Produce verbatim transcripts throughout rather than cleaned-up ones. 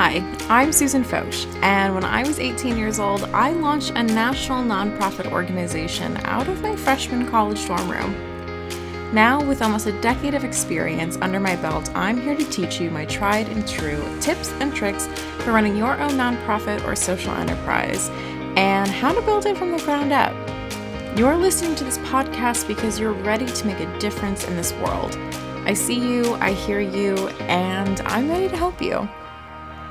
Hi, I'm Susan Fouch, and when I was eighteen years old, I launched a national nonprofit organization out of my freshman college dorm room. Now, with almost a decade of experience under my belt, I'm here to teach you my tried and true tips and tricks for running your own nonprofit or social enterprise, and how to build it from the ground up. You're listening to this podcast because you're ready to make a difference in this world. I see you, I hear you, and I'm ready to help you.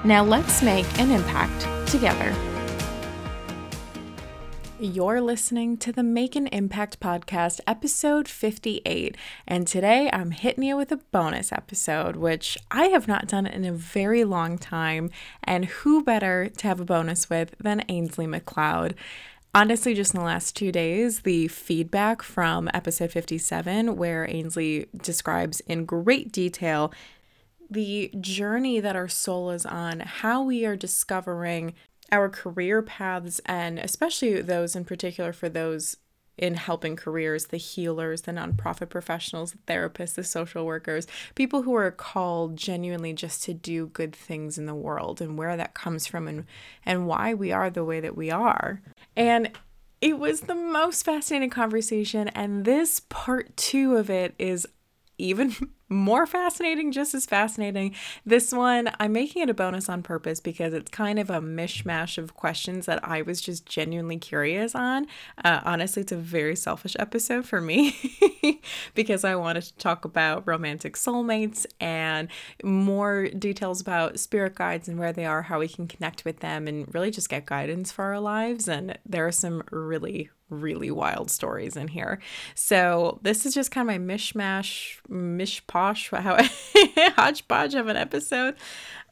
Now let's make an impact together. You're listening to the Make an Impact podcast, episode fifty-eight, and today I'm hitting you with a bonus episode, which I have not done in a very long time, and who better to have a bonus with than Ainslie MacLeod. Honestly, just in the last two days, the feedback from episode fifty-seven, where Ainslie describes in great detail the journey that our soul is on, how we are discovering our career paths, and especially those in particular for those in helping careers, the healers, the nonprofit professionals, the therapists, the social workers, people who are called genuinely just to do good things in the world, and where that comes from and, and why we are the way that we are. And it was the most fascinating conversation, and this part two of it is even more fascinating, just as fascinating. This one, I'm making it a bonus on purpose because it's kind of a mishmash of questions that I was just genuinely curious on. Uh, honestly, it's a very selfish episode for me because I wanted to talk about romantic soulmates and more details about spirit guides and where they are, how we can connect with them, and really just get guidance for our lives. And there are some really really wild stories in here. So this is just kind of my mishmash, mishposh, how hodgepodge of an episode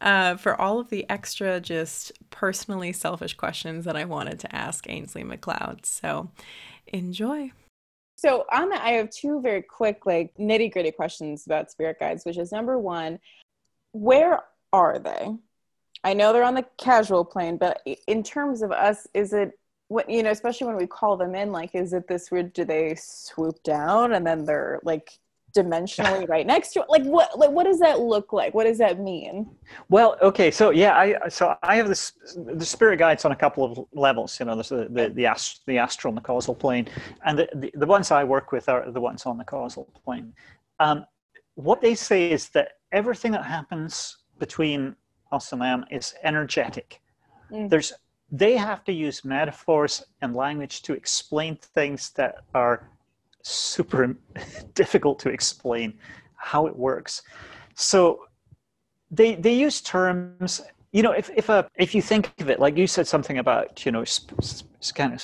uh, for all of the extra just personally selfish questions that I wanted to ask Ainslie MacLeod. So enjoy. So on that, I have two very quick, like nitty gritty questions about spirit guides, which is number one, where are they? I know they're on the casual plane, but in terms of us, is it What, you know, especially when we call them in, like, is it this weird, do they swoop down and then they're like dimensionally right next to it? Like what, like, what does that look like? What does that mean? Well, okay. So yeah, I, so I have this, the spirit guides on a couple of levels, you know, there's the, the, the, ast- the astral and the causal plane. And the, the, the ones I work with are the ones on the causal plane. Um, what they say is that everything that happens between us and them is energetic. Mm. There's, They have to use metaphors and language to explain things that are super difficult to explain how it works. So they they use terms, you know, if if a, if you think of it, like you said something about, you know, kind of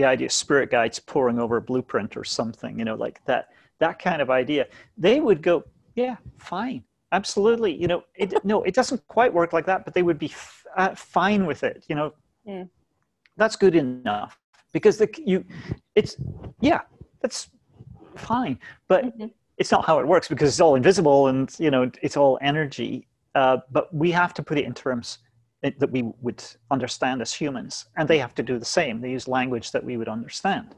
the idea of spirit guides pouring over a blueprint or something, you know, like that, that kind of idea, they would go, yeah, fine. Absolutely. You know, it, no, it doesn't quite work like that, but they would be f- uh, fine with it, you know. Mm. That's good enough because the you it's yeah that's fine, but mm-hmm. It's not how it works because it's all invisible and, you know, it's all energy, uh, but we have to put it in terms that we would understand as humans, and they have to do the same. They use language that we would understand.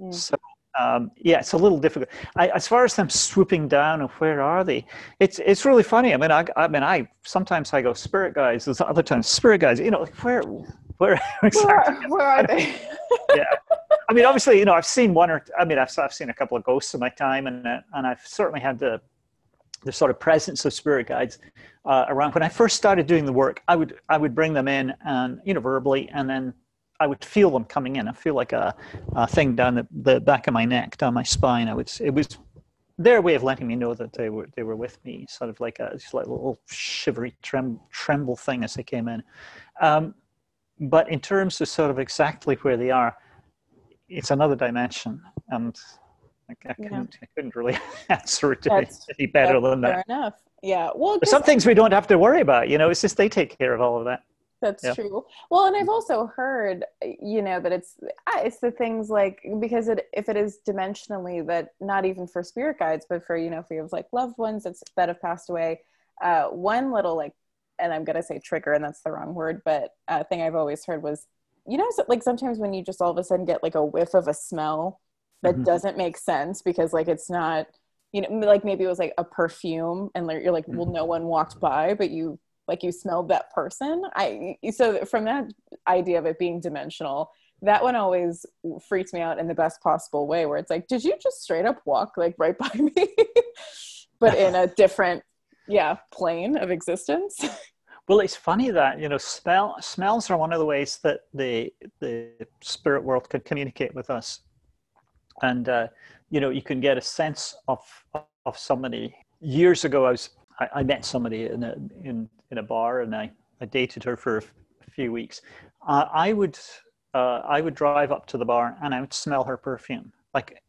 Mm. So um, yeah, it's a little difficult. I, as far as them swooping down and where are they, it's it's really funny. I mean, I, I mean, I sometimes I go spirit guides, there's other times spirit guides. You know, like, where. Where, exactly. where, where are they? Yeah, I mean, obviously, you know, I've seen one or I mean, I've I've seen a couple of ghosts in my time, and and I've certainly had the the sort of presence of spirit guides uh, around. When I first started doing the work, I would I would bring them in, and you know, verbally, and then I would feel them coming in. I feel like a, a thing down the, the back of my neck, down my spine. I would it was their way of letting me know that they were they were with me, sort of like a just like a little shivery trem, tremble thing as they came in. Um, But in terms of sort of exactly where they are, it's another dimension, and I, I, yeah. couldn't, I couldn't really answer it any better than that. Fair enough. Yeah. Well, some things we don't have to worry about. You know, it's just they take care of all of that. That's yeah. true. Well, and I've also heard, you know, that it's it's the things like because it if it is dimensionally that not even for spirit guides, but for, you know, if you have like loved ones that's, that have passed away, uh, one little like. And I'm going to say trigger, and that's the wrong word, but a thing I've always heard was, you know, like sometimes when you just all of a sudden get like a whiff of a smell that mm-hmm. doesn't make sense because like, it's not, you know, like maybe it was like a perfume and you're like, mm-hmm. well, no one walked by, but you like you smelled that person. I, so from that idea of it being dimensional, that one always freaks me out in the best possible way, where it's like, did you just straight up walk like right by me? But in a different, yeah, plane of existence. Well, it's funny that, you know, smell, smells are one of the ways that the the spirit world could communicate with us. And, uh, you know, you can get a sense of of somebody. Years ago, I was I, I met somebody in a, in, in a bar, and I, I dated her for a, f- a few weeks. Uh, I would uh, I would drive up to the bar and I would smell her perfume, like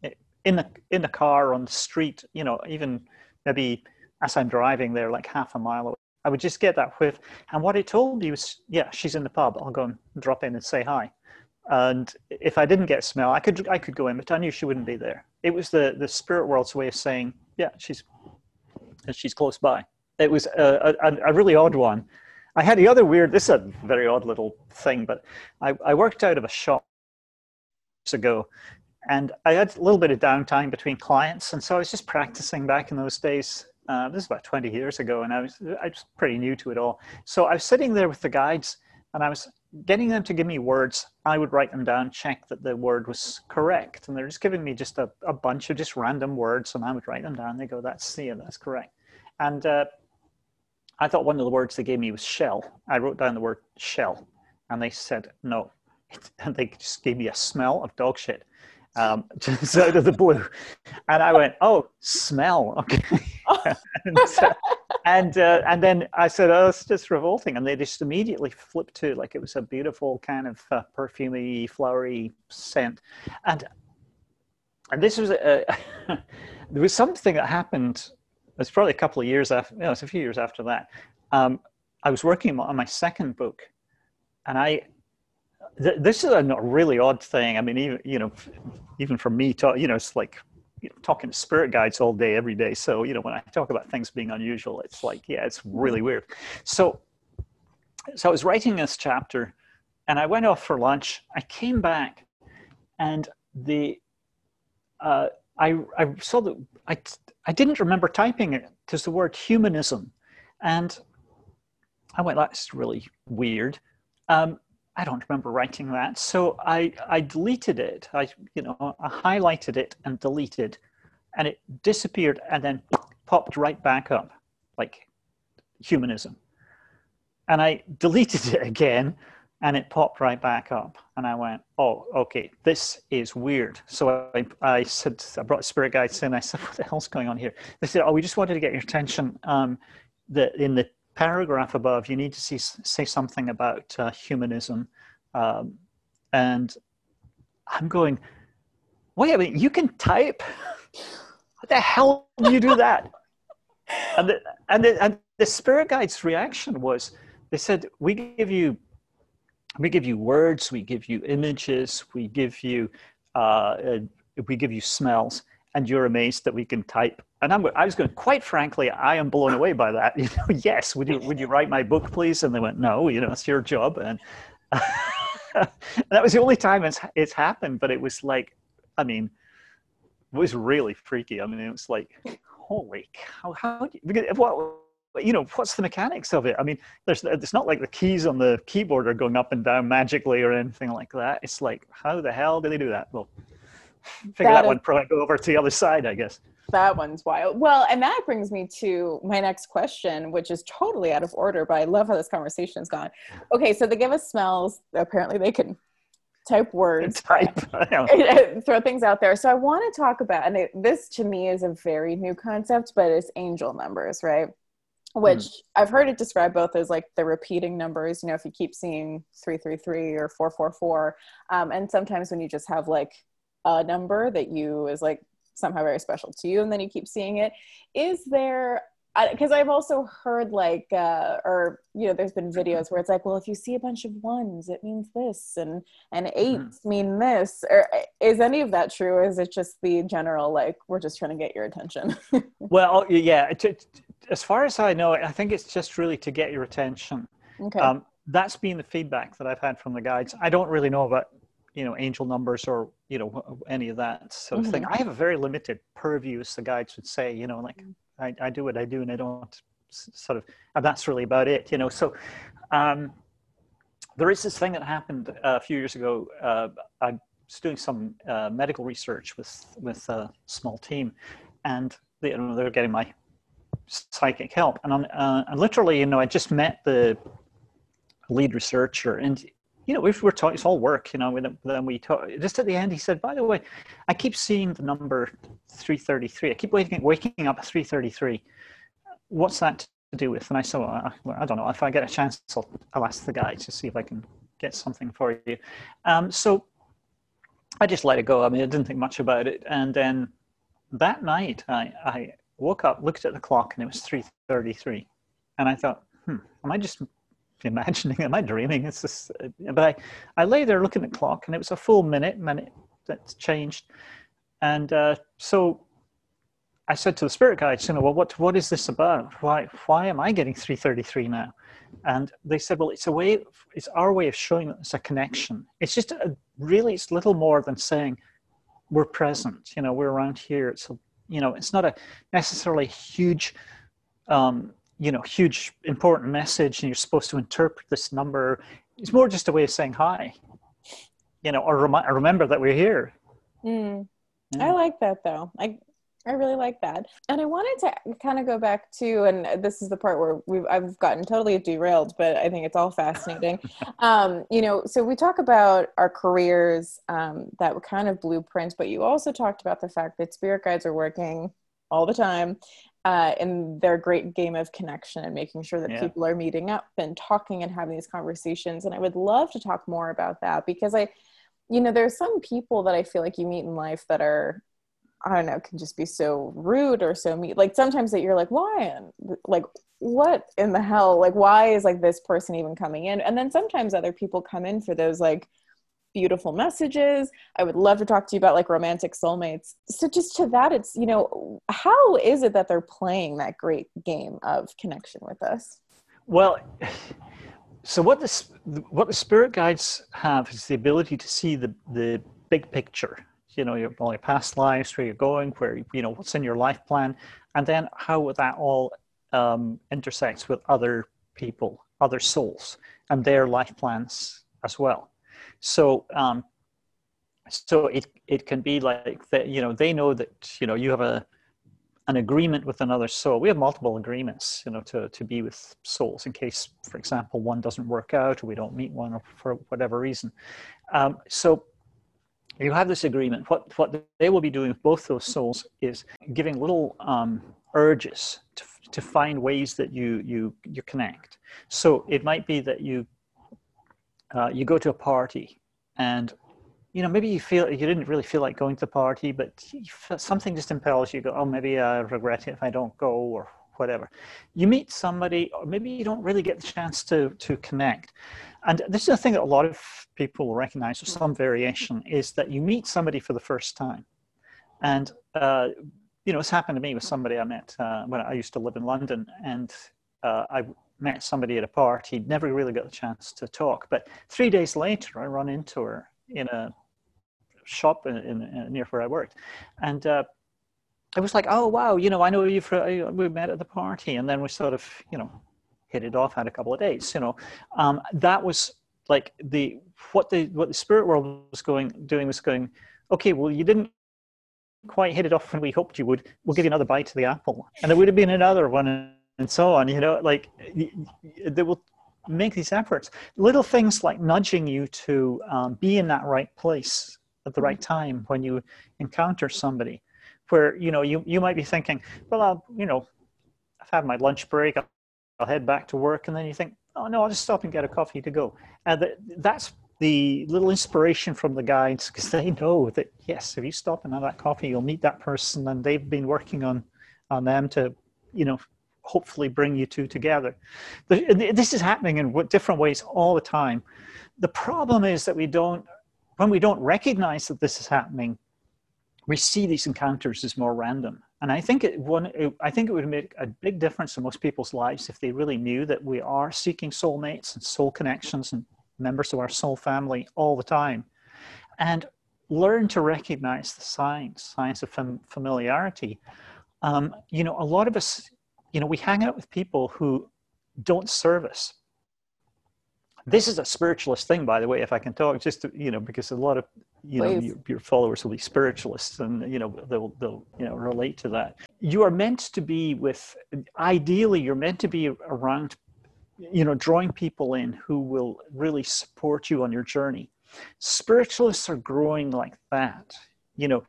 in the, in the car, on the street, you know, even maybe as I'm driving there, like half a mile away. I would just get that whiff. And what it told me was, yeah, she's in the pub. I'll go and drop in and say hi. And if I didn't get smell, I could I could go in, but I knew she wouldn't be there. It was the, the spirit world's way of saying, yeah, she's she's close by. It was a, a, a really odd one. I had the other weird, this is a very odd little thing, but I, I worked out of a shop years ago, and I had a little bit of downtime between clients. And so I was just practicing back in those days. Uh, this is about twenty years ago, and I was I was pretty new to it all. So I was sitting there with the guides, and I was getting them to give me words. I would write them down, check that the word was correct. And they're just giving me just a, a bunch of just random words, and I would write them down. They go, that's C, and that's correct. And uh, I thought one of the words they gave me was shell. I wrote down the word shell, and they said no. And they just gave me a smell of dog shit, um, just out of the blue. And I went, oh, smell, okay. and uh, and, uh, and then I said, oh, it's just revolting. And they just immediately flipped to, like, it was a beautiful kind of uh, perfumey, flowery scent. And and this was, a, a there was something that happened. It's probably a couple of years after, you know, it's a few years after that. Um, I was working on my second book, and I, th- this is a really odd thing. I mean, even, you know, even for me, to, you know, it's like, you know, talking to spirit guides all day, every day. So, you know, when I talk about things being unusual, it's like, yeah, it's really weird. So, so I was writing this chapter, and I went off for lunch. I came back, and the, uh, I, I saw that I, I didn't remember typing it because the word humanism, and I went, that's really weird. Um, I don't remember writing that. So I, I deleted it. I, you know, I highlighted it and deleted, and it disappeared and then popped right back up, like humanism. And I deleted it again, and it popped right back up. And I went, oh, okay, this is weird. So I, I said, I brought spirit guides in. I said, what the hell's going on here? They said, oh, we just wanted to get your attention. Um, the, in the paragraph above, you need to see, say something about uh, humanism. Um, and I'm going, wait a minute, you can type? What the hell do you do that? and, the, and, the, and the spirit guide's reaction was, they said, we give you, we give you words, we give you images, we give you, uh, uh, we give you smells, and you're amazed that we can type. And I'm, I was going, quite frankly, I am blown away by that. You know, yes, would you would you write my book, please? And they went, no, you know, it's your job. And uh, that was the only time it's it's happened. But it was like, I mean, it was really freaky. I mean, it was like, holy cow, how do you, because what, you know, what's the mechanics of it? I mean, there's it's not like the keys on the keyboard are going up and down magically or anything like that. It's like, how the hell do they do that? Well, figure that, that one, probably go over to the other side, I guess. That one's wild. Well, and that brings me to my next question, which is totally out of order, but I love how this conversation has gone. Okay, so they give us smells. Apparently they can type words. Type. Throw things out there. So I want to talk about, and it, this to me is a very new concept, but it's angel numbers, right? Which mm. I've heard it described both as like the repeating numbers, you know, if you keep seeing three three three or four four four. Um, and sometimes when you just have like a number that you is like somehow very special to you, and then you keep seeing it. Is there, because I've also heard like, uh, or, you know, there's been videos where it's like, well, if you see a bunch of ones, it means this, and, and eights mm-hmm. mean this. Or is any of that true? Or is it just the general, like, we're just trying to get your attention? Well, yeah, t- t- as far as I know, I think it's just really to get your attention. Okay. Um, that's been the feedback that I've had from the guides. I don't really know about, you know, angel numbers or, you know, any of that sort of mm-hmm. thing. I have a very limited purview, as the guides would say, you know, like I, I do what I do, and I don't sort of, and that's really about it, you know. So um, there is this thing that happened a few years ago. Uh, I was doing some uh, medical research with, with a small team, and they, you know, they were getting my psychic help. And I'm, uh, and literally, you know, I just met the lead researcher, and you know, if we're talking, it's all work, you know, and then we talk, just at the end, he said, by the way, I keep seeing the number three thirty-three. I keep waking, waking up at three thirty-three. What's that to do with? And I said, well, I, well, I don't know. If I get a chance, I'll, I'll ask the guy to see if I can get something for you. Um, so I just let it go. I mean, I didn't think much about it. And then that night I, I woke up, looked at the clock, and it was three thirty-three. And I thought, hmm, am I just imagining, am I dreaming? It's just, but I, I lay there looking at the clock, and it was a full minute, minute that's changed. And uh, so I said to the spirit guide, you know, well, what, what is this about? Why, why am I getting three thirty-three now? And they said, well, it's a way, it's our way of showing that it's a connection. It's just a, really, it's little more than saying we're present, you know, we're around here. It's a, you know, it's not a necessarily huge, um, you know, huge important message, and you're supposed to interpret this number. It's more just a way of saying hi, you know, or remi- remember that we're here. Mm. Yeah. I like that though. I I really like that. And I wanted to kind of go back to, and this is the part where we've I've gotten totally derailed, but I think it's all fascinating. um, you know, so we talk about our careers, um, that kind of blueprint, but you also talked about the fact that spirit guides are working all the time uh, in their great game of connection and making sure that yeah. people are meeting up and talking and having these conversations. And I would love to talk more about that, because I, you know, there's some people that I feel like you meet in life that are, I don't know, can just be so rude or so mean. Like sometimes that you're like, why? And like, what in the hell? Like, why is like this person even coming in? And then sometimes other people come in for those like beautiful messages. I would love to talk to you about like romantic soulmates. So just to that, it's, you know, how is it that they're playing that great game of connection with us? Well, so what the, what the spirit guides have is the ability to see the, the big picture, you know, your, all your past lives, where you're going, where, you know, what's in your life plan, and then how that all um, intersects with other people, other souls, and their life plans as well. So, um, so it, it can be like that, you know, they know that, you know, you have a, an agreement with another soul. We have multiple agreements, you know, to, to be with souls in case, for example, one doesn't work out, or we don't meet one, or for whatever reason. Um, so you have this agreement. What, what they will be doing with both those souls is giving little, um, urges to, to find ways that you, you, you connect. So it might be that you, Uh, you go to a party, and you know, maybe you feel you didn't really feel like going to the party, but something just impels you. You go, oh, maybe I regret it if I don't go, or whatever. You meet somebody, or maybe you don't really get the chance to to connect. And this is a thing that a lot of people will recognize, or some variation, is that you meet somebody for the first time. And uh, you know, it's happened to me with somebody I met uh, when I used to live in London, and uh, I. met somebody at a party, never really got the chance to talk. But three days later, I run into her in a shop in, in, in, near where I worked. And uh, it was like, oh, wow, you know, I know you, for, we met at the party. And then we sort of, you know, hit it off, had a couple of dates, you know. Um, that was like the, what the, what the spirit world was going, doing was going, okay, well, you didn't quite hit it off when we hoped you would. We'll give you another bite to the apple. And there would have been another one. And so on, you know, like they will make these efforts. Little things like nudging you to um, be in that right place at the right time when you encounter somebody, where, you know, you, you might be thinking, well, I'll, you know, I've had my lunch break, I'll, I'll head back to work. And then you think, oh, no, I'll just stop and get a coffee to go. And th- that's the little inspiration from the guides, because they know that, yes, if you stop and have that coffee, you'll meet that person. And they've been working on, on them to, you know, hopefully bring you two together. This is happening in different ways all the time. The problem is that we don't, when we don't recognize that this is happening, we see these encounters as more random. And I think it, one, it, I think it would make a big difference in most people's lives if they really knew that we are seeking soulmates and soul connections and members of our soul family all the time. And learn to recognize the signs, signs of fam- familiarity. Um, you know, a lot of us you know, we hang out with people who don't serve us. This is a spiritualist thing, by the way, if I can talk, just to, you know, because a lot of, you know, your, your followers will be spiritualists, and, you know, they'll, they'll, you know, relate to that. You are meant to be with, ideally, you're meant to be around, you know, drawing people in who will really support you on your journey. Spiritualists are growing like that, you know,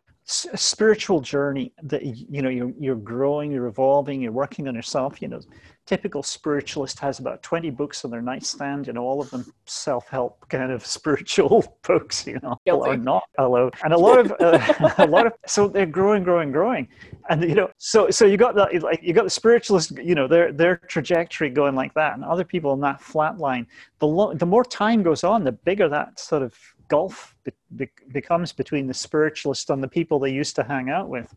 a spiritual journey that, you know, you're, you're growing, you're evolving, you're working on yourself. You know, typical spiritualist has about twenty books on their nightstand, you know, all of them self-help kind of spiritual books, you know, or not, hello. And a lot of, uh, a lot of, so they're growing, growing, growing. And, you know, so, so you got the, like, you got the spiritualist, you know, their, their trajectory going like that, and other people on that flat line. The lo- the more time goes on, the bigger that sort of gulf be- be- becomes between the spiritualist and the people they used to hang out with.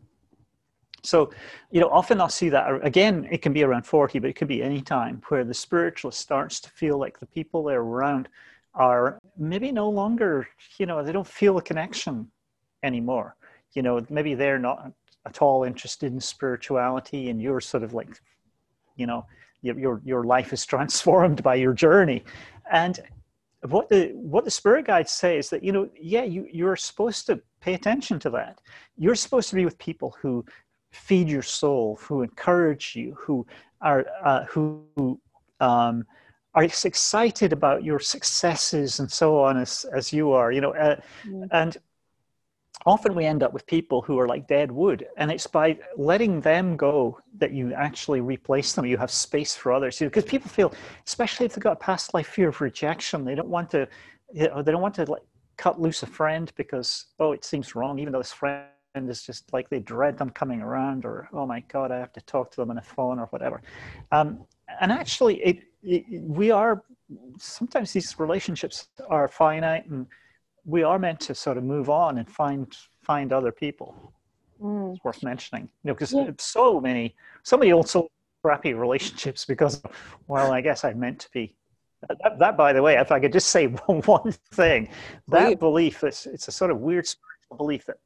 So, you know, often I'll see that, again, it can be around forty, but it could be any time, where the spiritualist starts to feel like the people they're around are maybe no longer, you know, they don't feel a connection anymore. You know, maybe they're not at all interested in spirituality, and you're sort of like, you know, your your life is transformed by your journey. And what the what the spirit guides say is that, you know, yeah, you, you're supposed to pay attention to that. You're supposed to be with people who feed your soul, who encourage you, who are uh, who um, are excited about your successes and so on, as as you are, you know. Uh, mm-hmm. And often we end up with people who are like dead wood, and it's by letting them go that you actually replace them. You have space for others, because people feel, especially if they've got a past life fear of rejection, they don't want to, you know, they don't want to like cut loose a friend because, oh, it seems wrong, even though this friend, and it's just like they dread them coming around, or, oh my God, I have to talk to them on the phone or whatever. Um, and actually, it, it, we are, sometimes these relationships are finite, and we are meant to sort of move on and find find other people. Mm. It's worth mentioning, you know, because yeah. so many, so many also crappy relationships because, well, I guess I meant to be. That, that, by the way, if I could just say one thing, that Wait. belief, it's, it's a sort of weird spiritual belief that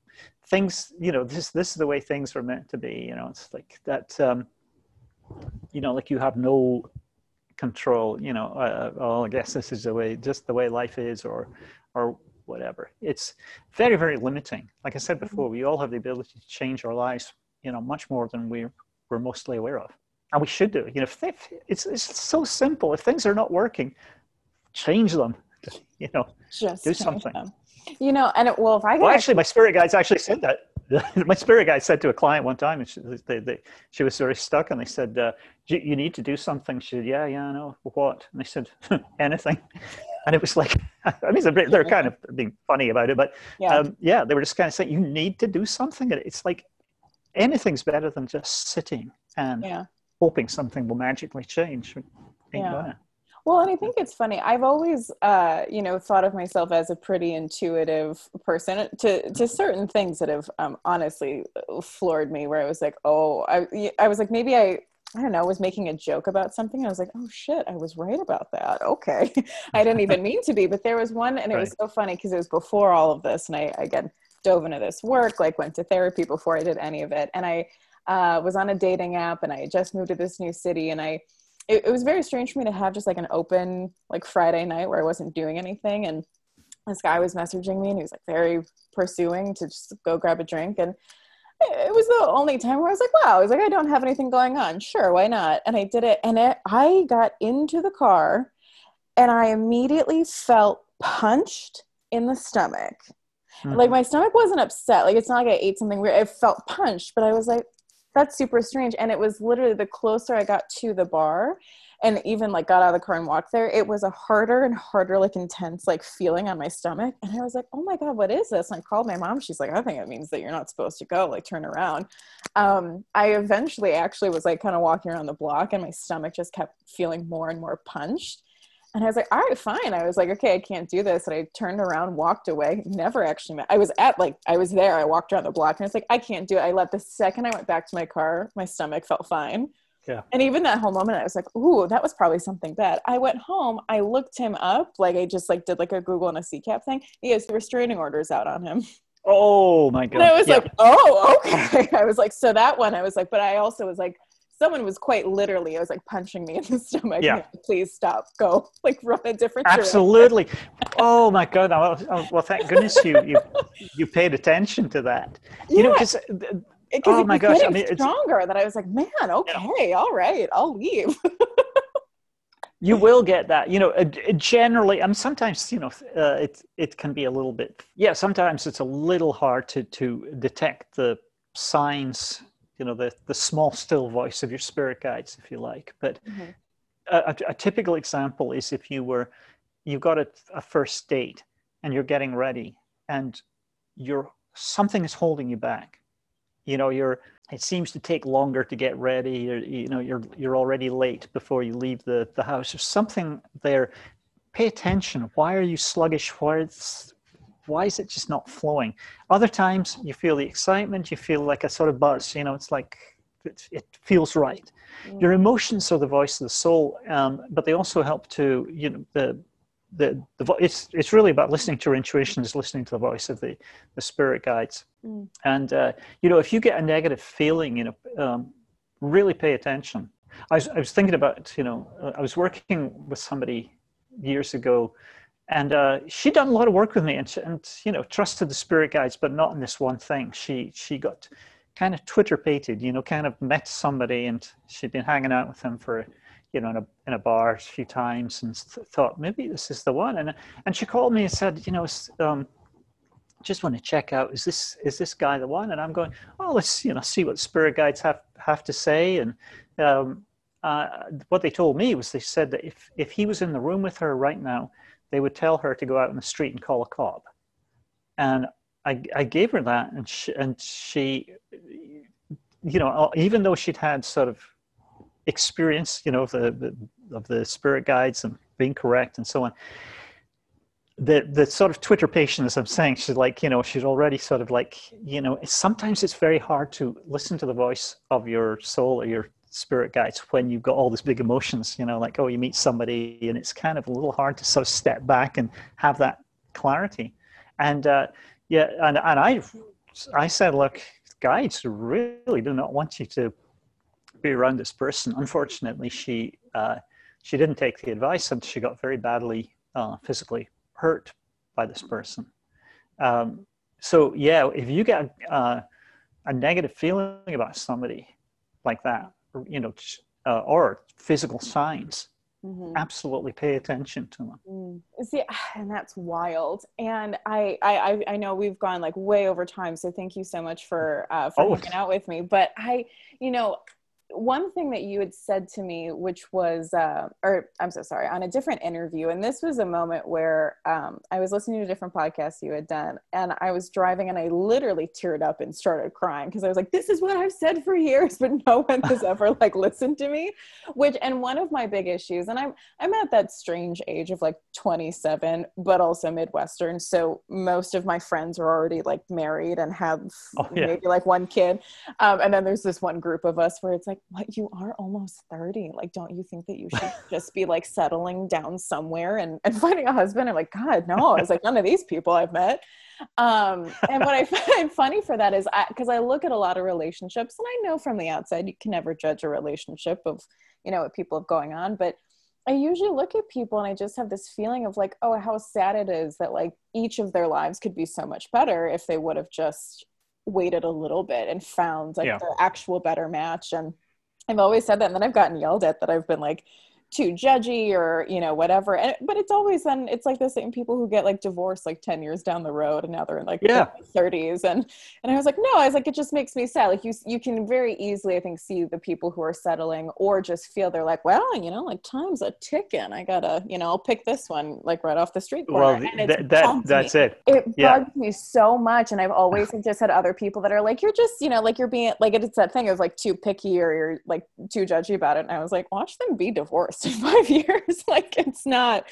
things, you know, this this is the way things are meant to be, you know, it's like that, um, you know, like you have no control, you know, uh, oh, I guess this is the way, just the way life is, or, or whatever. It's very, very limiting. Like I said before, we all have the ability to change our lives, you know, much more than we're, we're mostly aware of. And we should do, you know, if they, it's, it's so simple. If things are not working, change them, you know, just do something. Them. You know, and it, well, if I could well, actually, actually, my spirit guides actually said that. My spirit guide said to a client one time, and she, they, they, she was sort of stuck, and they said, uh, you, "You need to do something." She said, "Yeah, yeah, I know. What?" And they said, "Anything." And it was like, I mean, they're, they're kind of being funny about it, but yeah. Um, yeah, they were just kind of saying, "You need to do something." And it's like, anything's better than just sitting and yeah. hoping something will magically change. Ain't yeah. gonna. Well, and I think it's funny. I've always, uh, you know, thought of myself as a pretty intuitive person to, to certain things that have um, honestly floored me, where I was like, oh, I, I was like, maybe I, I don't know, was making a joke about something. I was like, oh shit, I was right about that. Okay. I didn't even mean to be, but there was one, and it right. was so funny because it was before all of this. And I, again, dove into this work, like went to therapy before I did any of it. And I uh, was on a dating app, and I had just moved to this new city, and I, It, it was very strange for me to have just like an open, like Friday night where I wasn't doing anything. And this guy was messaging me, and he was like very pursuing to just go grab a drink. And it, it was the only time where I was like, wow, I was like, I don't have anything going on. Sure. Why not? And I did it. And it, I got into the car, and I immediately felt punched in the stomach. Mm-hmm. Like my stomach wasn't upset. Like it's not like I ate something weird. It felt punched, but I was like, that's super strange. And it was literally the closer I got to the bar, and even like got out of the car and walked there, it was a harder and harder, like intense, like feeling on my stomach. And I was like, oh my God, what is this? And I called my mom. She's like, I think it means that you're not supposed to go, like turn around. Um, I eventually actually was like kind of walking around the block, and my stomach just kept feeling more and more punched. And I was like, all right, fine. I was like, okay, I can't do this. And I turned around, walked away, never actually met. I was at like, I was there. I walked around the block, and it's like, I can't do it. I left. The second I went back to my car, my stomach felt fine. Yeah. And even that whole moment, I was like, ooh, that was probably something bad. I went home. I looked him up. Like I just like did like a Google and a C PAP thing. He has restraining orders out on him. Oh my God. And I was yeah. like, oh, okay. I was like, so that one, I was like, but I also was like, someone was quite literally, I was like punching me in the stomach. Yeah. Please stop, go, like run a different direction. Absolutely. Oh my God. Well, well, thank goodness you, you, you paid attention to that. You yeah. know, because oh my gosh, I mean, it's stronger that I was like, man, okay. Yeah. All right. I'll leave. You will get that, you know, generally, and sometimes, you know, uh, it, it can be a little bit, yeah, sometimes it's a little hard to, to detect the signs, you know, the, the small, still voice of your spirit guides, if you like. But mm-hmm. a, a typical example is if you were, you got a, a first date and you're getting ready and you're, something is holding you back. You know, you're, it seems to take longer to get ready. You're, you know, you're, you're already late before you leave the, the house. There's something there. Pay attention. Why are you sluggish? Why, it's, why is it just not flowing? Other times you feel the excitement. You feel like a sort of buzz, you know, it's like, it, it feels right. Mm. Your emotions are the voice of the soul, um, but they also help to, you know, the, the, the vo- it's, it's really about listening to your intuition, is listening to the voice of the, the spirit guides. Mm. And, uh, you know, if you get a negative feeling, you know, um, really pay attention. I was, I was thinking about, you know, I was working with somebody years ago and, uh, she'd done a lot of work with me and, and, you know, trusted the spirit guides, but not in this one thing. She, she got kind of Twitter-pated, you know, kind of met somebody and she'd been hanging out with them for you know, in a, in a bar a few times and th- thought maybe this is the one. And, and she called me and said, you know, um, just want to check out, is this, is this guy the one? And I'm going, oh, let's, you know, see what spirit guides have, have to say. And, um, uh, what they told me was they said that if, if he was in the room with her right now, they would tell her to go out in the street and call a cop. And I, I gave her that. And she, and she, you know, even though she'd had sort of experience, you know, of the, of the spirit guides and being correct and so on. The, the sort of Twitter patient, as I'm saying, she's like, you know, she's already sort of like, you know, sometimes it's very hard to listen to the voice of your soul or your spirit guides when you've got all these big emotions, you know, like, oh, you meet somebody and it's kind of a little hard to sort of step back and have that clarity. And, uh, yeah. And, and I, I said, look, guides really do not want you to be around this person. Unfortunately, she uh, she didn't take the advice and she got very badly uh, physically hurt by this person. Um, so yeah, if you get uh, a negative feeling about somebody like that, or, you know, uh, or physical signs, mm-hmm. absolutely pay attention to them. Mm. See, and that's wild. And I, I, I know we've gone like way over time, so thank you so much for uh, for oh. hanging out with me. But I, you know. One thing that you had said to me, which was, uh, or I'm so sorry, on a different interview, and this was a moment where um, I was listening to a different podcast you had done, and I was driving, and I literally teared up and started crying because I was like, "This is what I've said for years, but no one has ever like listened to me." Which, and one of my big issues, and I'm I'm at that strange age of like twenty-seven, but also Midwestern, so most of my friends are already like married and have oh, yeah. maybe like one kid, um, and then there's this one group of us where it's like, what, you are almost thirty. Like, don't you think that you should just be like settling down somewhere and, and finding a husband? I'm like, God, no. I was like, none of these people I've met. Um, and what I find funny for that is I, cause I look at a lot of relationships and I know from the outside, you can never judge a relationship of, you know, what people have going on, but I usually look at people and I just have this feeling of like, oh, how sad it is that like each of their lives could be so much better if they would have just waited a little bit and found like yeah. the actual better match. And I've always said that. And then I've gotten yelled at that I've been like too judgy or, you know, whatever. And, but it's always then it's like the same people who get like divorced like ten years down the road and now they're in like yeah. their thirties. And, and I was like, no, I was like, it just makes me sad. Like you, you can very easily, I think, see the people who are settling or just feel they're like, well, you know, like time's a ticking. I gotta, you know, I'll pick this one like right off the street corner. Well, and it's that, that, that's me. it. It yeah. bugs me so much. And I've always just had other people that are like, you're just, you know, like you're being like, it's that thing of like too picky or you're like too judgy about it. And I was like, watch them be divorced in five years. Like it's not,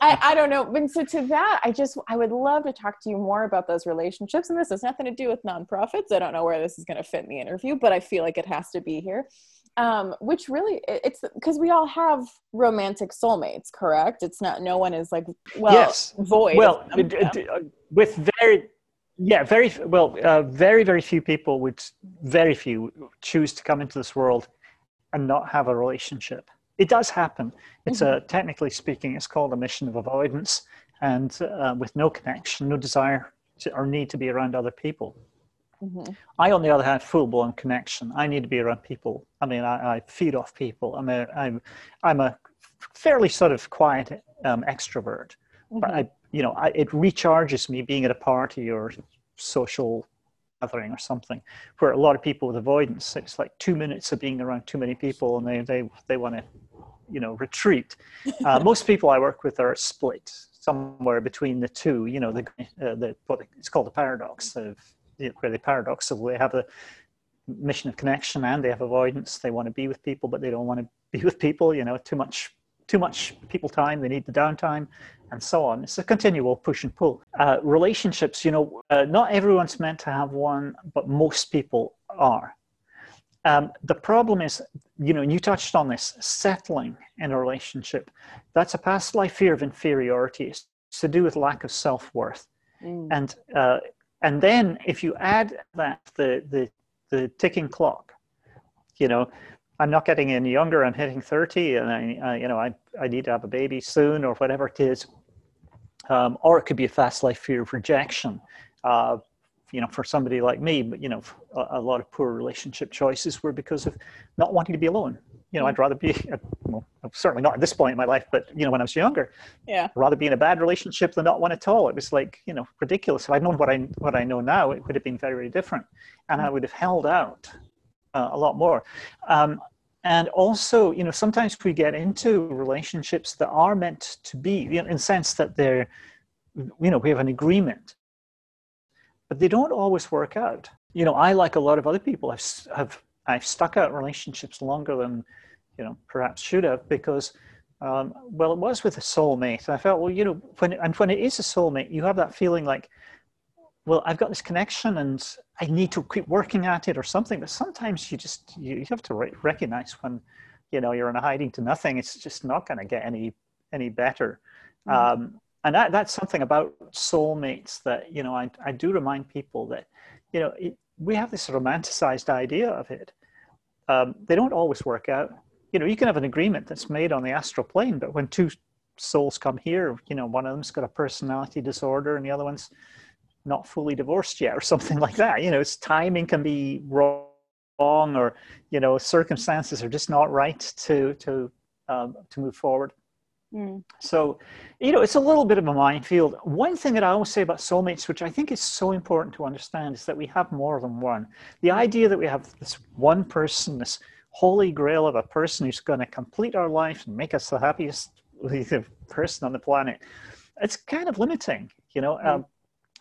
I, I don't know. And so to that, I just, I would love to talk to you more about those relationships. And this has nothing to do with nonprofits. I don't know where this is going to fit in the interview, but I feel like it has to be here. Um, which really it's because we all have romantic soulmates, correct? It's not, no one is like, well, yes. void. Well, d- d- with very, yeah, very, well, uh, very, very few people would, very few choose to come into this world and not have a relationship. It does happen. It's a, technically speaking, it's called a mission of avoidance, and uh, with no connection, no desire to, or need to be around other people. Mm-hmm. I, on the other hand, full-blown connection. I need to be around people. I mean, I, I feed off people. I'm a, I'm, I'm a fairly sort of quiet um, extrovert, mm-hmm. but I, you know, I, it recharges me being at a party or social gathering or something, where a lot of people with avoidance, it's like two minutes of being around too many people, and they they they want to, you know, retreat. Uh, most people I work with are split somewhere between the two. You know, the uh, the what it's called the paradox of. Where they paradoxically have a mission of connection and they have avoidance. They want to be with people, but they don't want to be with people, you know, too much, too much people time. They need the downtime and so on. It's a continual push and pull. Uh, relationships, you know, uh, not everyone's meant to have one, but most people are. Um, the problem is, you know, and you touched on this, settling in a relationship. That's a past life fear of inferiority. It's to do with lack of self-worth. Mm. And, uh, And then if you add that, the, the, the ticking clock, you know, I'm not getting any younger, I'm hitting thirty, and I, I you know, I, I need to have a baby soon or whatever it is. Um, or it could be a fast life fear of rejection. Uh, you know, for somebody like me, but you know, a, a lot of poor relationship choices were because of not wanting to be alone. You know, I'd rather be, well, certainly not at this point in my life, but, you know, when I was younger, yeah, I'd rather be in a bad relationship than not one at all. It was like, you know, ridiculous. If I'd known what I, what I know now, it would have been very, very different. And I would have held out uh, a lot more. Um, and also, you know, sometimes we get into relationships that are meant to be, you know, in the sense that they're, you know, we have an agreement, but they don't always work out. You know, I, like a lot of other people, have, have I've stuck out relationships longer than, you know, perhaps should have, because, um, well, it was with a soulmate. I felt, well, you know, when it, and when it is a soulmate, you have that feeling like, well, I've got this connection and I need to keep working at it or something. But sometimes you just, you, you have to re- recognize when, you know, you're in a hiding to nothing, it's just not going to get any, any better. Mm-hmm. Um, and that, that's something about soulmates that, you know, I, I do remind people that, you know, it, we have this romanticized idea of it. Um, they don't always work out. You know, you can have an agreement that's made on the astral plane, but when two souls come here, you know, one of them's got a personality disorder and the other one's not fully divorced yet or something like that. You know, it's timing can be wrong, or, you know, circumstances are just not right to, to, um, to move forward. Mm. So, you know, it's a little bit of a minefield. One thing that I always say about soulmates, which I think is so important to understand, is that we have more than one. The idea that we have this one person, this holy grail of a person who's going to complete our life and make us the happiest person on the planet, it's kind of limiting, you know. Mm. Um,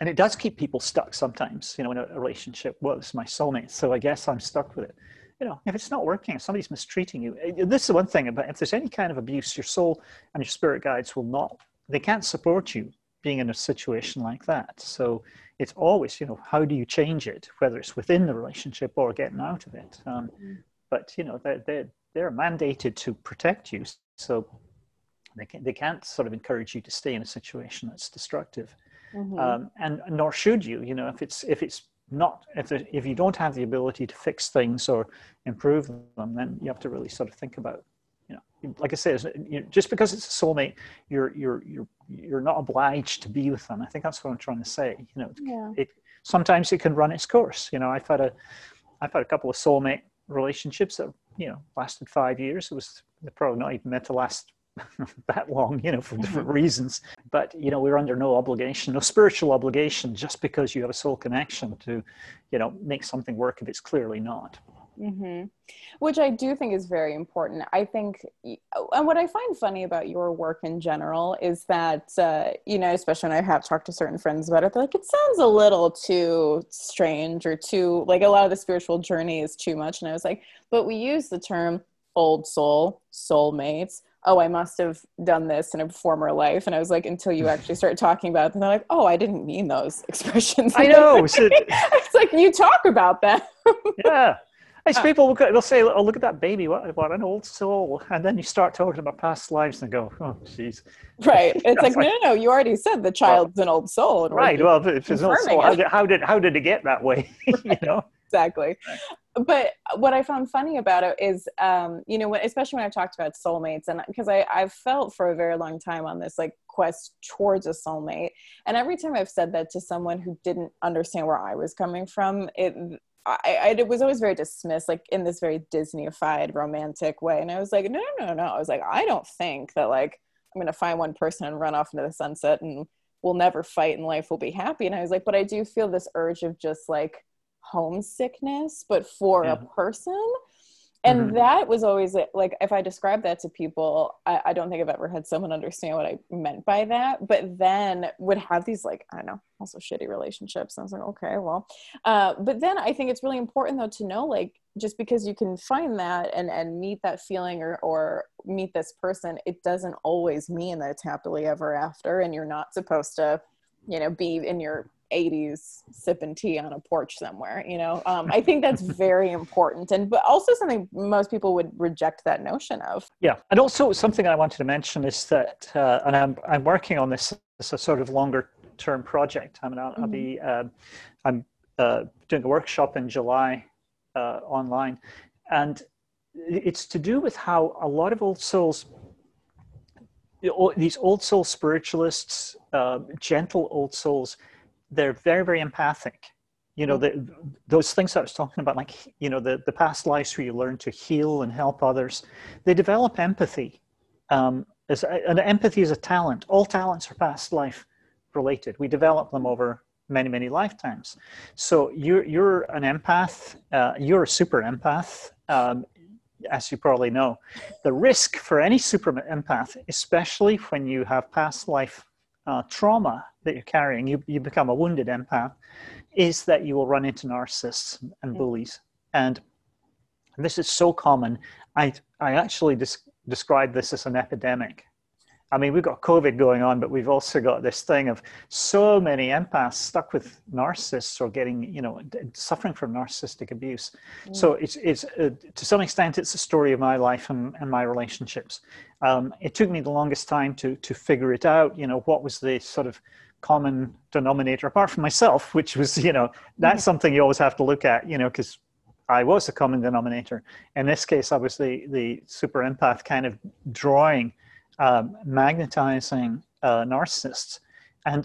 and it does keep people stuck sometimes, you know, in a relationship. Well, it's my soulmate, so I guess I'm stuck with it. You know, if it's not working, if somebody's mistreating you, this is the one thing about if there's any kind of abuse, your soul and your spirit guides will not, they can't support you being in a situation like that. So it's always, you know, how do you change it, whether it's within the relationship or getting out of it. Um, but, you know, they're, they're, they're mandated to protect you. So they, can, they can't sort of encourage you to stay in a situation that's destructive. Mm-hmm. um, and nor should you, you know, if it's, if it's, Not if there, if you don't have the ability to fix things or improve them, then you have to really sort of think about, you know, like I say, you know, just because it's a soulmate, you're you're you're you're not obliged to be with them. I think that's what I'm trying to say. You know, yeah. it sometimes it can run its course. You know, I've had a I've had a couple of soulmate relationships that, you know, lasted five years. It was probably not even meant to last that long, you know, for different reasons. But, you know, we're under no obligation, no spiritual obligation, just because you have a soul connection to, you know, make something work if it's clearly not. Mm-hmm. Which I do think is very important. I think, and what I find funny about your work in general is that, uh, you know, especially when I have talked to certain friends about it, they're like, it sounds a little too strange or too, like a lot of the spiritual journey is too much. And I was like, but we use the term old soul, soulmates, oh, I must have done this in a former life. And I was like, until you actually start talking about it, and they're like, oh, I didn't mean those expressions. I know. So, it's like, you talk about that. Yeah. It's uh, people, they'll say, oh, look at that baby. What, what an old soul. And then you start talking about past lives and go, oh, geez. Right. It's like, like, no, no, no. You already said the child's well, an old soul. Right. Well, if it's an old soul, how did, how did, how did it get that way? You know? exactly. Right. But what I found funny about it is, um, you know, when, especially when I talked about soulmates, and because I, I've felt for a very long time on this, like, quest towards a soulmate. And every time I've said that to someone who didn't understand where I was coming from, it, I, I it was always very dismissed, like in this very Disney-ified romantic way. And I was like, no, no, no. I was like, I don't think that, like, I'm going to find one person and run off into the sunset and we'll never fight and life will be happy. And I was like, but I do feel this urge of just like homesickness, but for yeah. a person. And mm-hmm. that was always like, if I describe that to people, I, I don't think I've ever had someone understand what I meant by that, but then would have these, like, I don't know, also shitty relationships. And I was like, okay, well, uh, but then I think it's really important though to know, like, just because you can find that and, and meet that feeling or, or meet this person, it doesn't always mean that it's happily ever after. And you're not supposed to, you know, be in your eighties sipping tea on a porch somewhere, you know. um I think that's very important, and but also something most people would reject that notion of. Yeah. And also something I wanted to mention is that uh and I'm I'm working on this as a sort of longer term project. I mean, I'll, mm-hmm. I'll be um uh, I'm uh doing a workshop in July uh online, and it's to do with how a lot of old souls, these old soul spiritualists, uh, gentle old souls, they're very, very empathic. You know, the, those things I was talking about, like, you know, the, the past lives where you learn to heal and help others, they develop empathy. Um, as, and empathy is a talent. All talents are past life related. We develop them over many, many lifetimes. So you're, you're an empath. Uh, you're a super empath, um, as you probably know. The risk for any super empath, especially when you have past life Uh, trauma that you're carrying, you, you become a wounded empath, is that you will run into narcissists and bullies. And this is so common. I, I actually des- describe this as an epidemic. I mean, we've got COVID going on, but we've also got this thing of so many empaths stuck with narcissists or getting, you know, suffering from narcissistic abuse. Mm. So it's, it's uh, to some extent, it's a story of my life and, and my relationships. Um, it took me the longest time to to figure it out, you know, what was the sort of common denominator, apart from myself, which was, you know, that's mm. something you always have to look at, you know, because I was a common denominator. In this case, I was the, the super empath kind of drawing, Um, magnetizing uh, narcissists. And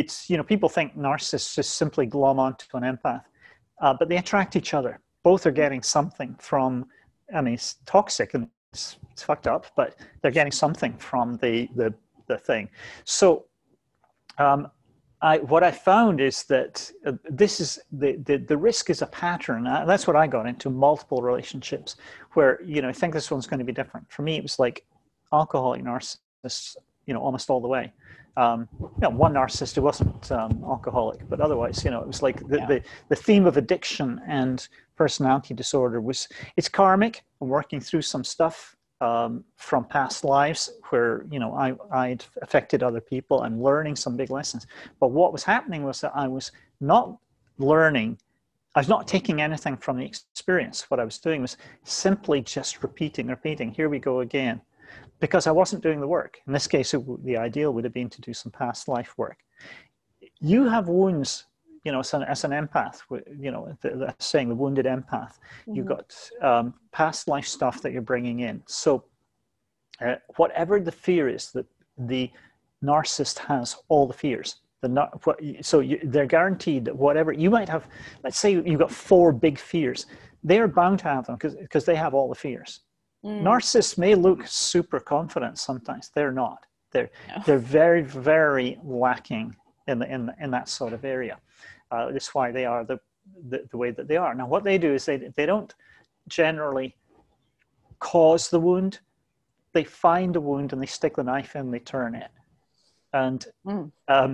it's, you know, people think narcissists just simply glom onto an empath, uh, but they attract each other. Both are getting something from, I mean, it's toxic and it's, it's fucked up, but they're getting something from the the, the thing. So um, I, what I found is that uh, this is the, the the risk is a pattern. Uh, that's what I got into, multiple relationships where, you know, I think this one's going to be different. For me, it was like alcoholic narcissists, you know, almost all the way. Um, you know, one narcissist who wasn't um, alcoholic, but otherwise, you know, it was like the, yeah. the, the theme of addiction and personality disorder was, it's karmic. I'm working through some stuff um, from past lives where, you know, I, I'd affected other people and learning some big lessons. But what was happening was that I was not learning, I was not taking anything from the experience. What I was doing was simply just repeating, repeating, here we go again. Because I wasn't doing the work. In this case, it w- the ideal would have been to do some past life work. You have wounds, you know, as an, as an empath, you know, the, the saying the wounded empath, mm-hmm. you've got um, past life stuff that you're bringing in. So uh, whatever the fear is, that the narcissist has all the fears. The na- what, so you, they're guaranteed that whatever, you might have, let's say you've got four big fears. They're bound to have them because they have all the fears. Mm. Narcissists may look super confident sometimes. They're not. They're no. they're very, very lacking in the, in the, in that sort of area. Uh, that's why they are the, the the way that they are. Now, what they do is they they don't generally cause the wound. They find a wound and they stick the knife in. They turn it. And mm. um,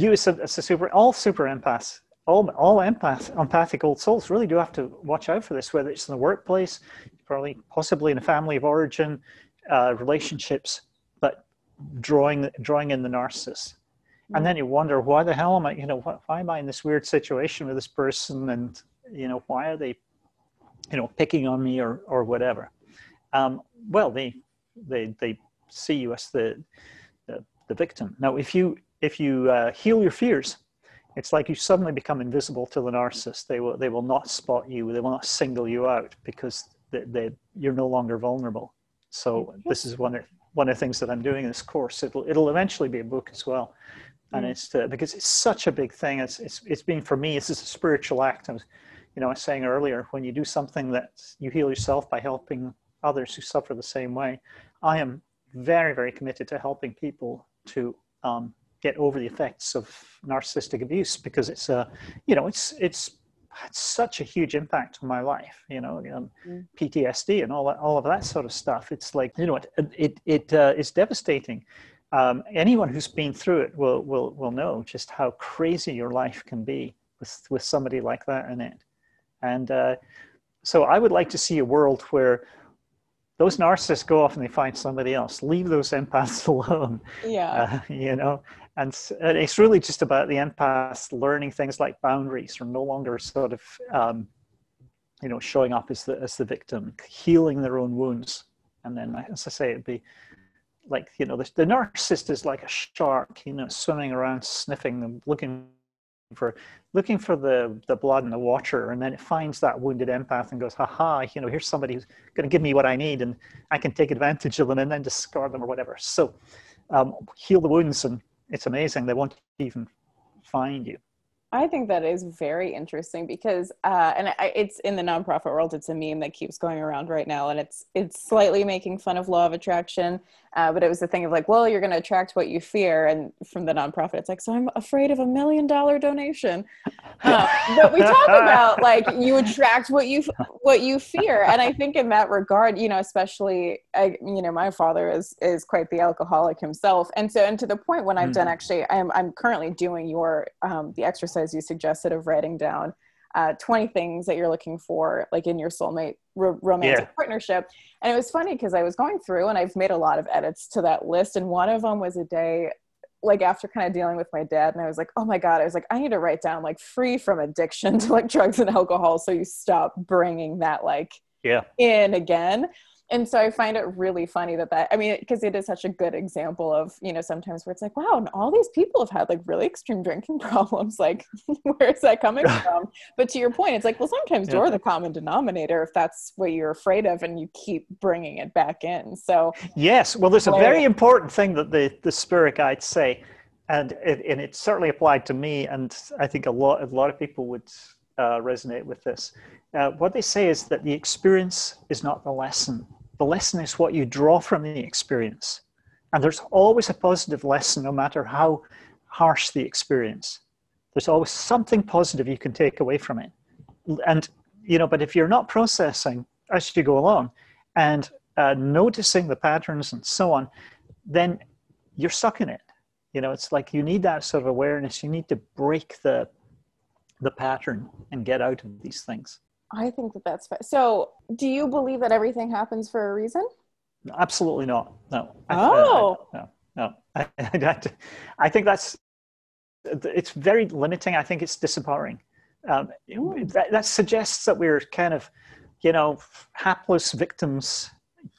you as a, as a super all super empaths. All, all empath, empathic old souls really do have to watch out for this, whether it's in the workplace, probably possibly in a family of origin, uh, relationships, but drawing drawing in the narcissist. Mm-hmm. And then you wonder, why the hell am I, you know, wh- why am I in this weird situation with this person? And, you know, why are they, you know, picking on me or, or whatever? Um, well, they, they they see you as the, the, the victim. Now, if you, if you uh, heal your fears, It's like you suddenly become invisible to the narcissist. They will, they will not spot you. They will not single you out because they, they, you're no longer vulnerable. So this is one of, one of the things that I'm doing in this course. It'll, it'll eventually be a book as well. And it's to, because it's such a big thing. It's, it's, it's been, for me, it's just a spiritual act. I was, you know, I was saying earlier, when you do something that you heal yourself by helping others who suffer the same way, I am very, very committed to helping people to um, get over the effects of narcissistic abuse, because it's a, you know, it's, it's had such a huge impact on my life, you know, um, mm. P T S D and all that, all of that sort of stuff. It's like, you know, it, it, it uh, it's devastating. Um, anyone who's been through it will, will, will know just how crazy your life can be with, with somebody like that in it. And uh, so I would like to see a world where those narcissists go off and they find somebody else. Leave those empaths alone. Yeah. Uh, you know, and, and it's really just about the empaths learning things like boundaries, or no longer sort of, um, you know, showing up as the, as the victim, healing their own wounds. And then, as I say, it'd be like, you know, the, the narcissist is like a shark, you know, swimming around, sniffing them, looking for, looking for the, the blood in the water, and then it finds that wounded empath and goes, haha, you know, here's somebody who's going to give me what I need, and I can take advantage of them and then discard them or whatever. So um, heal the wounds, and it's amazing. They won't even find you. I think that is very interesting because, uh, and I, it's in the nonprofit world, it's a meme that keeps going around right now. And it's, it's slightly making fun of law of attraction. Uh, but it was the thing of like, well, you're going to attract what you fear. And from the nonprofit, it's like, so I'm afraid of a million dollar donation. Uh, but we talk about like, you attract what you, what you fear. And I think in that regard, you know, especially, I, you know, my father is, is quite the alcoholic himself. And so, and to the point when I've mm. done, actually, I'm, I'm currently doing your, um, the exercise you suggested of writing down uh, twenty things that you're looking for, like in your soulmate ro- romantic yeah. partnership. And it was funny because I was going through and I've made a lot of edits to that list. And one of them was a day, like after kind of dealing with my dad. And I was like, oh my God, I was like, I need to write down like free from addiction to like drugs and alcohol. So you stop bringing that like yeah. in again. And so I find it really funny that that, I mean, because it is such a good example of, you know, sometimes where it's like, wow, and all these people have had like really extreme drinking problems. Like, where is that coming from? But to your point, it's like, well, sometimes yeah. you're the common denominator if that's what you're afraid of and you keep bringing it back in. So. Yes. Well, there's a very important thing that the, the spirit guides say, and it, and it certainly applied to me. And I think a lot, a lot of people would uh, resonate with this. Uh, what they say is that the experience is not the lesson. The lesson is what you draw from the experience. And there's always a positive lesson, no matter how harsh the experience. There's always something positive you can take away from it. And, you know, but if you're not processing as you go along and uh, noticing the patterns and so on, then you're stuck in it. You know, it's like you need that sort of awareness. You need to break the, the pattern and get out of these things. I think that that's fa- so. Do you believe that everything happens for a reason? No, absolutely not. No. Oh. I, I, I, no. No. I, I, I think that's. It's very limiting. I think it's disempowering. Um, that, that suggests that we're kind of, you know, hapless victims.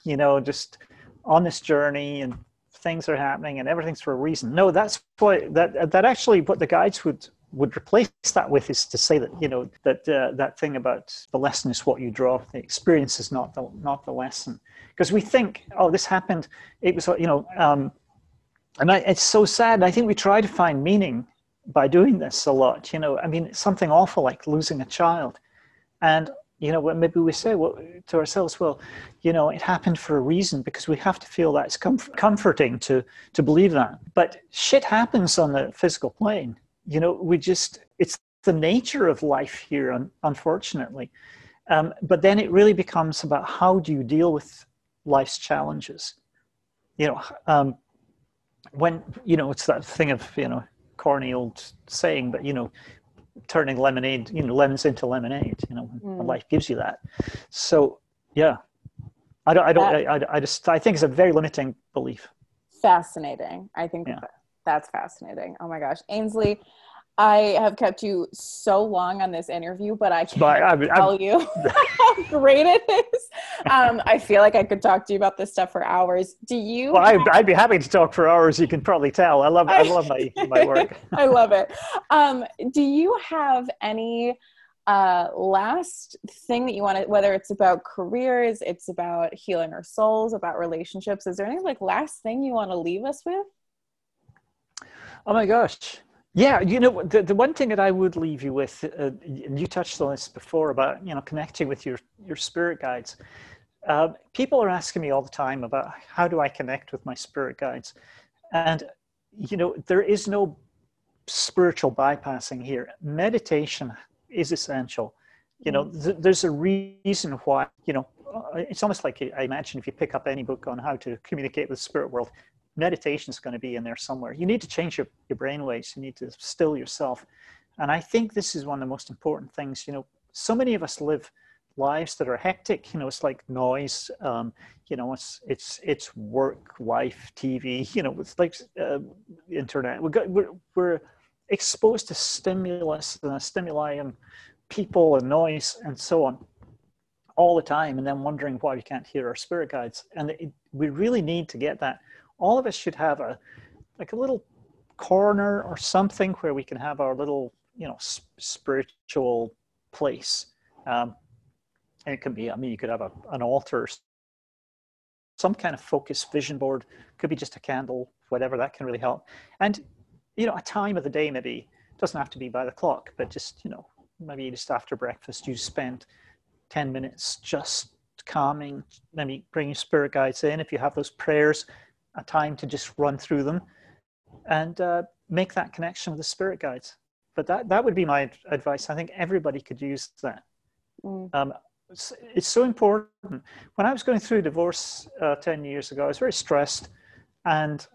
You know, just on this journey, and things are happening, and everything's for a reason. No, that's what that that actually what the guides would. would replace that with is to say that, you know, that uh, that thing about the lesson is what you draw. The experience is not the, not the lesson. Because we think, oh, this happened. It was, you know, um, and I, it's so sad. I think we try to find meaning by doing this a lot. You know, I mean, something awful like losing a child. And, you know, maybe we say well, to ourselves, well, you know, it happened for a reason, because we have to feel that it's com- comforting to to believe that. But shit happens on the physical plane. You know, we just, it's the nature of life here, un- unfortunately. Um, but then it really becomes about how do you deal with life's challenges? You know, um, when, you know, it's that thing of, you know, corny old saying, but, you know, turning lemonade, you know, lemons into lemonade, you know, mm. when life gives you that. So, yeah, I don't, I don't, that, I, I just, I think it's a very limiting belief. Fascinating. I think yeah. that. That's fascinating. Oh my gosh. Ainslie, I have kept you so long on this interview, but I can't but I mean, tell I'm, you how great it is. Um, I feel like I could talk to you about this stuff for hours. Do you? Well, have... I'd be happy to talk for hours. You can probably tell. I love, I love my, my work. I love it. Um, do you have any uh, last thing that you want to, whether it's about careers, it's about healing our souls, about relationships, is there any like last thing you want to leave us with? Oh my gosh. Yeah, you know, the, the one thing that I would leave you with, uh, you touched on this before about, you know, connecting with your, your spirit guides. Uh, people are asking me all the time about how do I connect with my spirit guides? And, you know, there is no spiritual bypassing here. Meditation is essential. You know, th- there's a reason why, you know, it's almost like I imagine if you pick up any book on how to communicate with the spirit world, meditation is going to be in there somewhere. You need to change your, your brainwaves. You need to still yourself. And I think this is one of the most important things. You know, so many of us live lives that are hectic. You know, it's like noise. Um, you know, it's it's it's work, life, T V. You know, it's like uh, internet. We're, got, we're we're exposed to stimulus and stimuli and people and noise and so on all the time, and then wondering why we can't hear our spirit guides. And it, we really need to get that. All of us should have a, like a little corner or something where we can have our little, you know, sp- spiritual place. Um, and it can be, I mean, you could have a, an altar, some kind of focus vision board, could be just a candle, whatever, that can really help. And, you know, a time of the day, maybe it doesn't have to be by the clock, but just, you know, maybe just after breakfast, you spend ten minutes just calming, maybe bring your spirit guides in. If you have those prayers, a time to just run through them and uh, make that connection with the spirit guides. But that, that would be my advice. I think everybody could use that. Mm. Um, it's, it's so important. When I was going through divorce uh, ten years ago, I was very stressed. And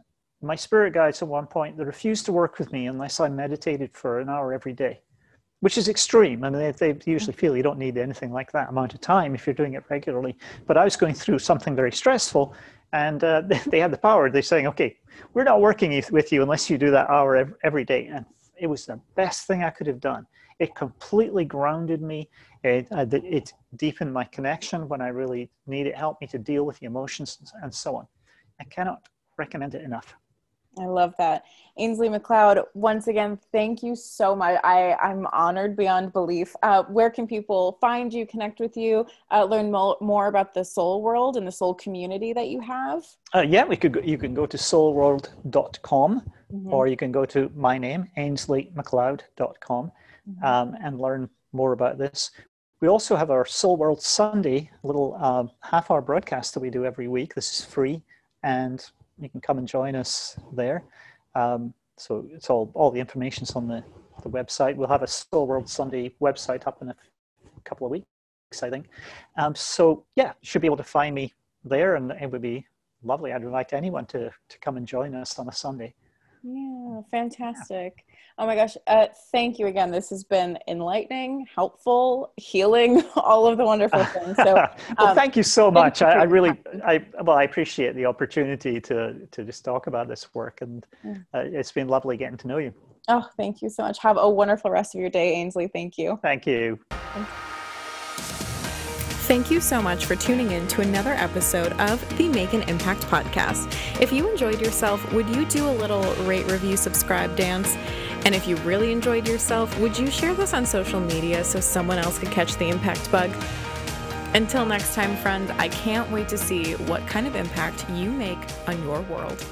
my spirit guides at one point, they refused to work with me unless I meditated for an hour every day, which is extreme. I mean, they, they usually feel you don't need anything like that amount of time if you're doing it regularly. But I was going through something very stressful. And uh, they had the power. They're saying, okay, we're not working with you unless you do that hour every day. And it was the best thing I could have done. It completely grounded me. It, it deepened my connection when I really needed it. Helped me to deal with the emotions and so on. I cannot recommend it enough. I love that. Ainslie MacLeod, once again, thank you so much. I, I'm honored beyond belief. Uh, where can people find you, connect with you, uh, learn mo- more about the Soul World and the Soul community that you have? Uh, yeah, we could. Go, you can go to Soul World dot com, mm-hmm. or you can go to my name, Ainsley MacLeod dot com, mm-hmm. um, and learn more about this. We also have our Soul World Sunday, a little uh, half-hour broadcast that we do every week. This is free, and you can come and join us there. Um, so it's all, all the information's on the, the website. We'll have a Soul World Sunday website up in a couple of weeks, I think. Um, so yeah, you should be able to find me there, and it would be lovely. I'd invite anyone to, to come and join us on a Sunday. Yeah, fantastic. Yeah. Oh my gosh. Uh, thank you again. This has been enlightening, helpful, healing, all of the wonderful things. So, um, well, thank you so much. You I, I really, I, well, I appreciate the opportunity to, to just talk about this work, and uh, it's been lovely getting to know you. Oh, thank you so much. Have a wonderful rest of your day, Ainslie. Thank you. Thank you. Thanks. Thank you so much for tuning in to another episode of the Make an Impact podcast. If you enjoyed yourself, would you do a little rate, review, subscribe dance? And if you really enjoyed yourself, would you share this on social media so someone else could catch the impact bug? Until next time, friend, I can't wait to see what kind of impact you make on your world.